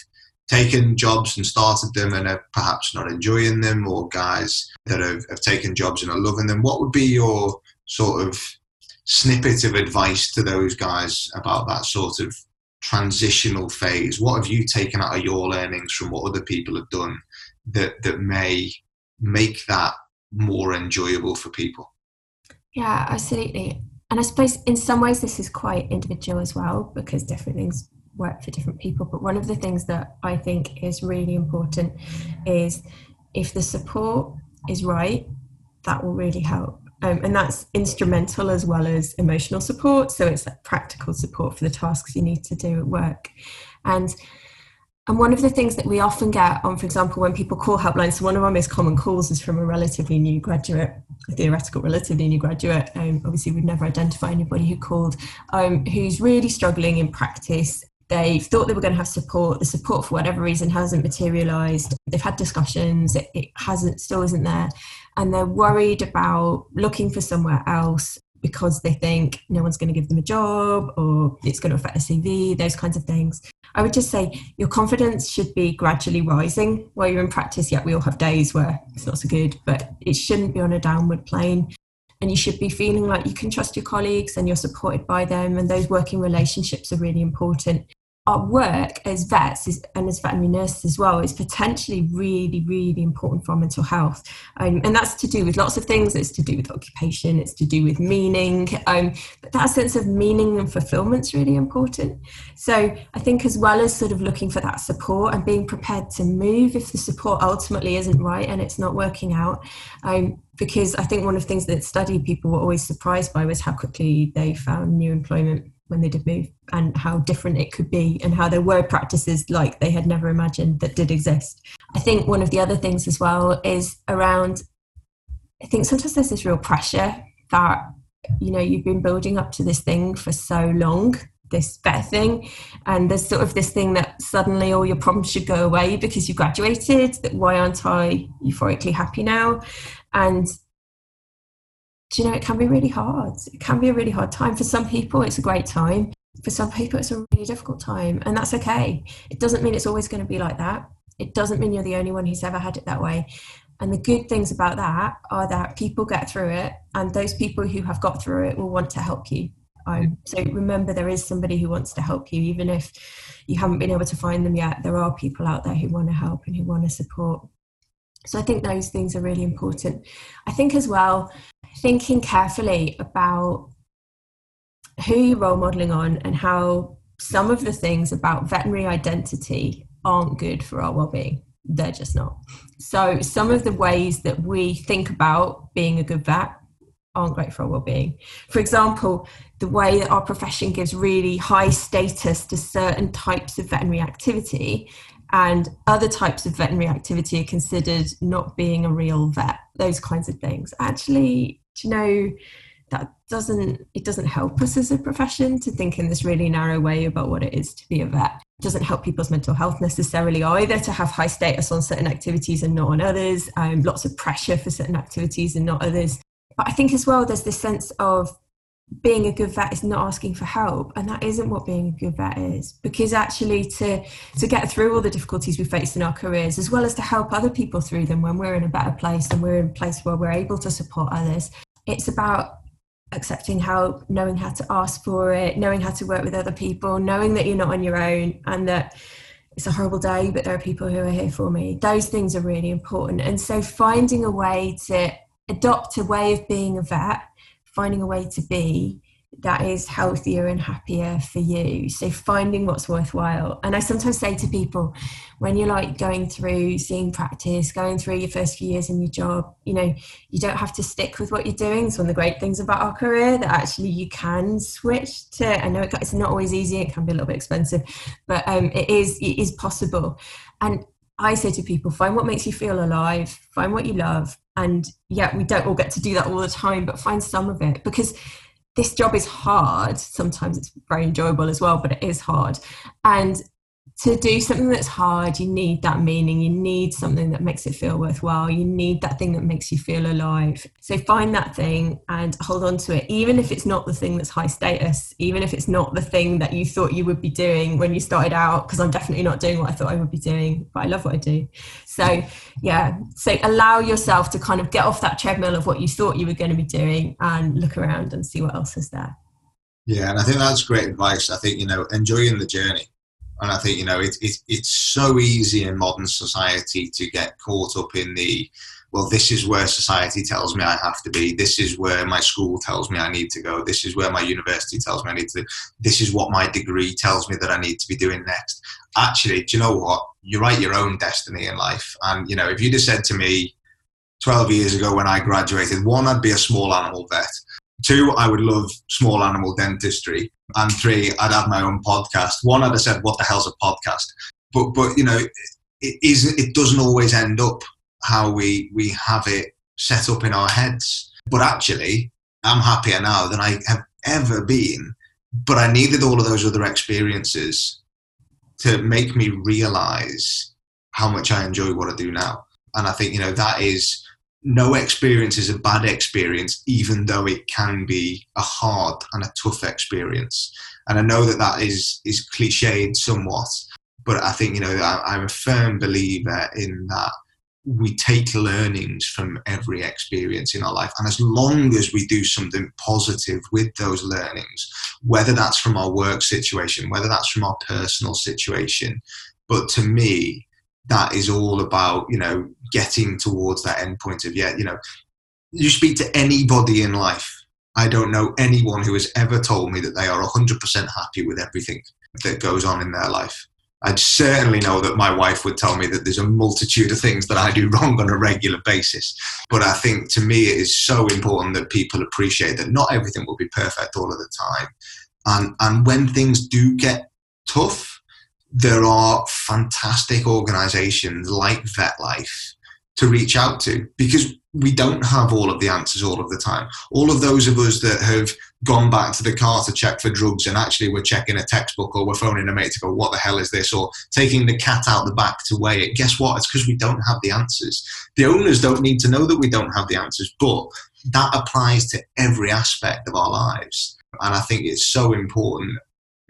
taken jobs and started them and are perhaps not enjoying them, or guys that have, have taken jobs and are loving them. What would be your sort of snippet of advice to those guys about that sort of transitional phase? What have you taken out of your learnings from what other people have done that that may make that more enjoyable for people? Yeah, absolutely. And I suppose in some ways this is quite individual as well, because different things work for different people. But one of the things that I think is really important is if the support is right, that will really help. Um, and that's instrumental as well as emotional support. So it's that practical support for the tasks you need to do at work. And and one of the things that we often get on, for example, when people call helplines, so one of our most common calls is from a relatively new graduate, a theoretical relatively new graduate. Um, obviously, we'd never identify anybody who called, um, who's really struggling in practice. They've thought they were going to have support. The support, for whatever reason, hasn't materialised. They've had discussions. It, it hasn't, still isn't there. And they're worried about looking for somewhere else because they think no one's going to give them a job or it's going to affect their C V, those kinds of things. I would just say your confidence should be gradually rising while you're in practice. Yet we all have days where it's not so good, but it shouldn't be on a downward plane. And you should be feeling like you can trust your colleagues and you're supported by them. And those working relationships are really important. Our work as vets is, and as veterinary nurses as well, is potentially really, really important for our mental health. Um, and that's to do with lots of things. It's to do with occupation. It's to do with meaning. Um, but that sense of meaning and fulfillment is really important. So I think as well as sort of looking for that support and being prepared to move if the support ultimately isn't right and it's not working out, um, because I think one of the things that study people were always surprised by was how quickly they found new employment when they did move, and how different it could be, and how there were practices like they had never imagined that did exist. I think one of the other things as well is around, I think sometimes there's this real pressure that, you know, you've been building up to this thing for so long, this vet thing, and there's sort of this thing that suddenly all your problems should go away because you graduated, that why aren't I euphorically happy now? And do you know, it can be really hard. It can be a really hard time. For some people, it's a great time. For some people, it's a really difficult time. And that's okay. It doesn't mean it's always going to be like that. It doesn't mean you're the only one who's ever had it that way. And the good things about that are that people get through it. And those people who have got through it will want to help you. Um, so remember, there is somebody who wants to help you. Even if you haven't been able to find them yet, there are people out there who want to help and who want to support. So I think those things are really important. I think as well, thinking carefully about who you're role modelling on and how some of the things about veterinary identity aren't good for our wellbeing. They're just not. So some of the ways that we think about being a good vet aren't great for our wellbeing. For example, the way that our profession gives really high status to certain types of veterinary activity, and other types of veterinary activity are considered not being a real vet, those kinds of things. Actually, do you know, that doesn't, it doesn't help us as a profession to think in this really narrow way about what it is to be a vet. It doesn't help people's mental health necessarily either, to have high status on certain activities and not on others, um, lots of pressure for certain activities and not others. But I think as well, there's this sense of being a good vet is not asking for help, and that isn't what being a good vet is, because actually to to get through all the difficulties we face in our careers, as well as to help other people through them when we're in a better place and we're in a place where we're able to support others, it's about accepting help, knowing how to ask for it, knowing how to work with other people, knowing that you're not on your own and that it's a horrible day, but there are people who are here for me. Those things are really important. And so finding a way to adopt a way of being a vet, finding a way to be that is healthier and happier for you. So finding what's worthwhile. And I sometimes say to people, when you're like going through seeing practice, going through your first few years in your job, you know, you don't have to stick with what you're doing. It's one of the great things about our career, that actually you can switch to, I know it, it's not always easy, it can be a little bit expensive, but um, it is, it is possible. And I say to people, find what makes you feel alive, find what you love. And yeah, we don't all get to do that all the time, but find some of it, because this job is hard. Sometimes it's very enjoyable as well, but it is hard. And to do something that's hard, you need that meaning. You need something that makes it feel worthwhile. You need that thing that makes you feel alive. So find that thing and hold on to it, even if it's not the thing that's high status, even if it's not the thing that you thought you would be doing when you started out, because I'm definitely not doing what I thought I would be doing, but I love what I do. So yeah, so allow yourself to kind of get off that treadmill of what you thought you were going to be doing and look around and see what else is there. Yeah, and I think that's great advice. I think, you know, enjoying the journey. And I think, you know, it, it, it's so easy in modern society to get caught up in the, well, this is where society tells me I have to be. This is where my school tells me I need to go. This is where my university tells me I need to. This is what my degree tells me that I need to be doing next. Actually, do you know what? You write your own destiny in life. And, you know, if you'd have said to me twelve years ago when I graduated, one, I'd be a small animal vet. Two, I would love small animal dentistry. And three, I'd have my own podcast. One, I'd have said, what the hell's a podcast? But, but you know, it, isn't, it doesn't always end up how we, we have it set up in our heads. But actually, I'm happier now than I have ever been. But I needed all of those other experiences to make me realise how much I enjoy what I do now. And I think, you know, that is... No experience is a bad experience, even though it can be a hard and a tough experience. And I know that that is, is cliched somewhat, but I think, you know, I, I'm a firm believer in that we take learnings from every experience in our life. And as long as we do something positive with those learnings, whether that's from our work situation, whether that's from our personal situation, but to me, that is all about, you know, getting towards that end point of, yeah, you know, you speak to anybody in life. I don't know anyone who has ever told me that they are one hundred percent happy with everything that goes on in their life. I'd certainly know that my wife would tell me that there's a multitude of things that I do wrong on a regular basis. But I think to me it is so important that people appreciate that not everything will be perfect all of the time. And, and when things do get tough, there are fantastic organisations like VetLife to reach out to, because we don't have all of the answers all of the time. All of those of us that have gone back to the car to check for drugs and actually we're checking a textbook, or we're phoning a mate to go, what the hell is this? Or taking the cat out the back to weigh it. Guess what? It's because we don't have the answers. The owners don't need to know that we don't have the answers, but that applies to every aspect of our lives. And I think it's so important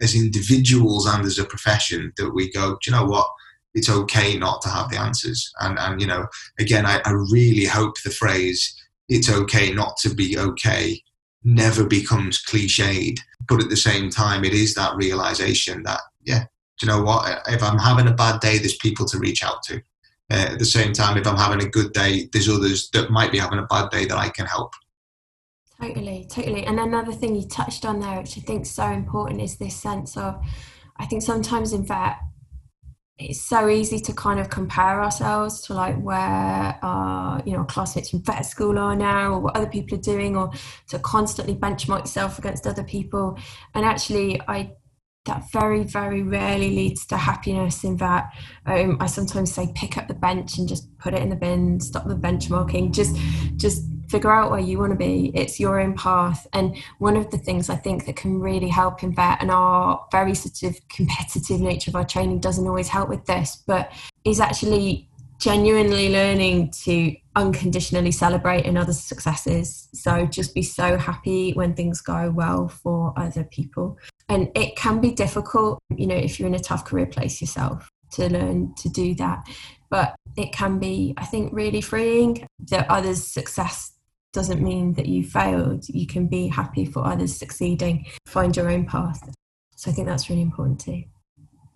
as individuals and as a profession that we go, do you know what, it's okay not to have the answers. And, and you know, again, I, I really hope the phrase, it's okay not to be okay, never becomes cliched. But at the same time, it is that realisation that, yeah, do you know what, if I'm having a bad day, there's people to reach out to. Uh, at the same time, if I'm having a good day, there's others that might be having a bad day that I can help. Totally, totally. And another thing you touched on there, which I think is so important, is this sense of, I think sometimes in vet, it's so easy to kind of compare ourselves to like where our, you know, classmates from vet school are now, or what other people are doing, or to constantly benchmark yourself against other people. And actually, I that very, very rarely leads to happiness in vet. Um, I sometimes say pick up the bench and just put it in the bin, stop the benchmarking, just, just, figure out where you want to be. It's your own path. And one of the things I think that can really help in vet, and our very sort of competitive nature of our training doesn't always help with this, but is actually genuinely learning to unconditionally celebrate another successes. So just be so happy when things go well for other people. And it can be difficult, you know, if you're in a tough career place yourself, to learn to do that. But it can be, I think, really freeing that others' success doesn't mean that you failed. You can be happy for others succeeding, find your own path. So I think that's really important too.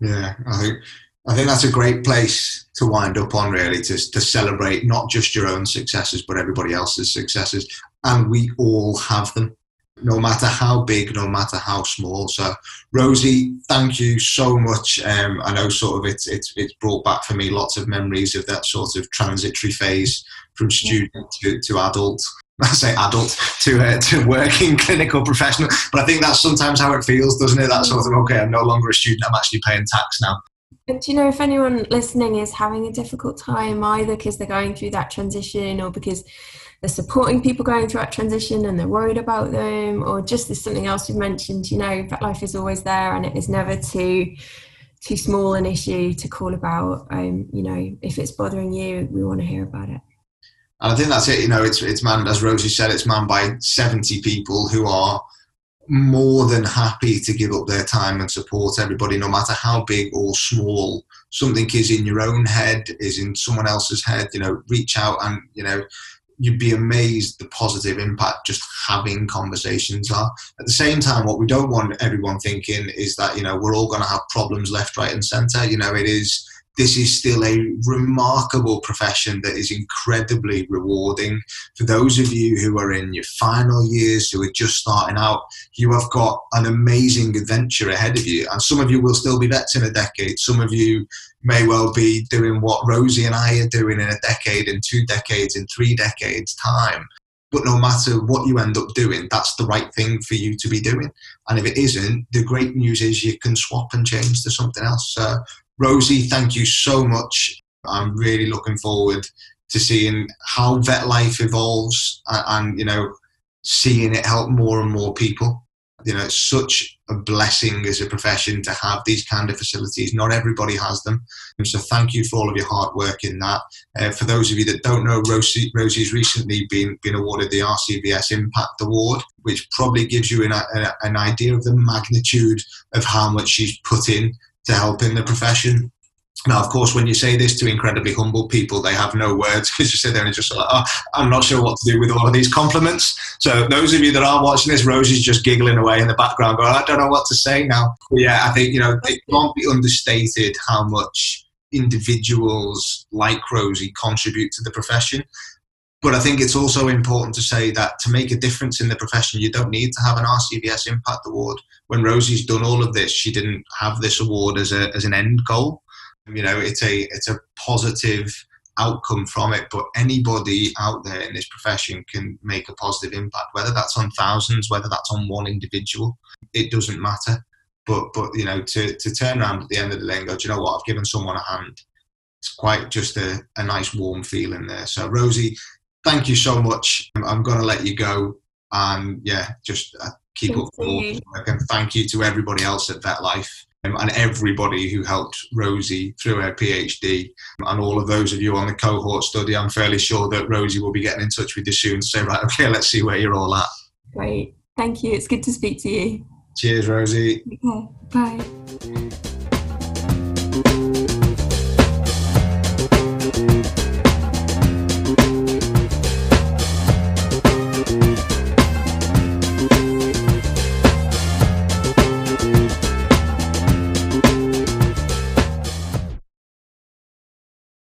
Yeah, I think I think that's a great place to wind up on, really, to, to celebrate not just your own successes, but everybody else's successes. And we all have them, no matter how big, no matter how small. So, Rosie, thank you so much. Um, I know sort of it's, it's, it's brought back for me lots of memories of that sort of transitory phase from student to, to adult. I say adult to uh, to working clinical professional. But I think that's sometimes how it feels, doesn't it? That sort of, okay, I'm no longer a student, I'm actually paying tax now. And do you know, if anyone listening is having a difficult time, either because they're going through that transition or because they're supporting people going through that transition and they're worried about them, or just there's something else you mentioned, you know, VetLife is always there and it is never too too small an issue to call about. Um, you know, if it's bothering you, we want to hear about it. And I think that's it. You know, it's it's manned, as Rosie said, it's manned by seventy people who are more than happy to give up their time and support everybody, no matter how big or small something is in your own head, is in someone else's head. You know, reach out and, you know, you'd be amazed the positive impact just having conversations are. At the same time, what we don't want everyone thinking is that, you know, we're all going to have problems left, right and centre. You know, it is, this is still a remarkable profession that is incredibly rewarding. For those of you who are in your final years, who are just starting out, you have got an amazing adventure ahead of you. And some of you will still be vets in a decade. Some of you may well be doing what Rosie and I are doing in a decade, in two decades, in three decades time. But no matter what you end up doing, that's the right thing for you to be doing. And if it isn't, the great news is you can swap and change to something else. So, Rosie, thank you so much. I'm really looking forward to seeing how VetLife evolves and, and, you know, seeing it help more and more people. You know, it's such a blessing as a profession to have these kind of facilities. Not everybody has them. And so thank you for all of your hard work in that. Uh, for those of you that don't know, Rosie, Rosie's recently been, been awarded the R C V S Impact Award, which probably gives you an, a, an idea of the magnitude of how much she's put in to help in the profession. Now, of course, when you say this to incredibly humble people, they have no words, because you sit there and just like, oh, I'm not sure what to do with all of these compliments. So those of you that are watching this, Rosie's just giggling away in the background going, I don't know what to say now. But yeah, I think, you know, it can't be understated how much individuals like Rosie contribute to the profession. But I think it's also important to say that to make a difference in the profession, you don't need to have an R C V S Impact Award. When Rosie's done all of this, she didn't have this award as a as an end goal. You know, it's a it's a positive outcome from it. But anybody out there in this profession can make a positive impact, whether that's on thousands, whether that's on one individual. It doesn't matter. But but you know, to to turn around at the end of the day and go, do you know what? I've given someone a hand. It's quite just a, a nice warm feeling there. So, Rosie, thank you so much. I'm going to let you go. And um, yeah, just uh, keep thank up the awesome work. And thank you to everybody else at VetLife um, and everybody who helped Rosie through her PhD. And all of those of you on the cohort study, I'm fairly sure that Rosie will be getting in touch with you soon to say, right, okay, let's see where you're all at. Great. Thank you. It's good to speak to you. Cheers, Rosie. Okay. Bye.